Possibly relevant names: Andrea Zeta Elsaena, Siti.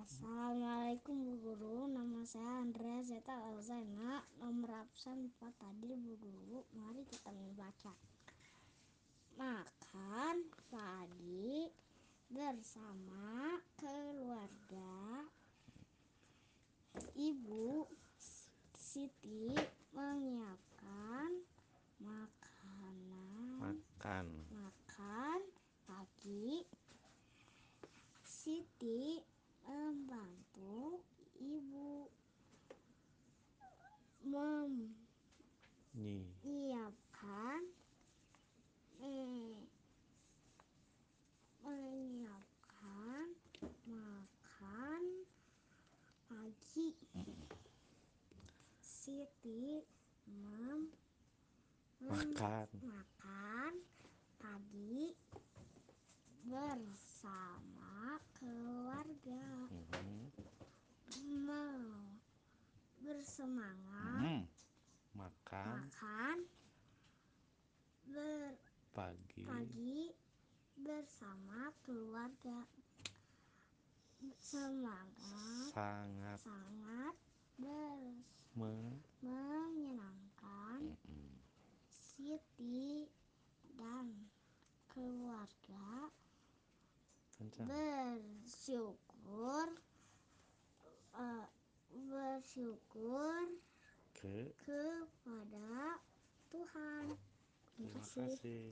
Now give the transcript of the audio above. Assalamualaikum Bu Guru, nama saya Andrea Zeta Elsaena, nomor absen 4 tadi Bu Guru. Mari kita membaca. Makan pagi bersama keluarga. Ibu Siti menyiapkan makan pagi. Siti membantu ibu menyiapkan makan pagi. Siti makan pagi bersama keluarga. Bersemangat makan pagi bersama keluarga. Sangat menyenangkan. Siti dan keluarga bersyukur kepada Tuhan. Terima kasih.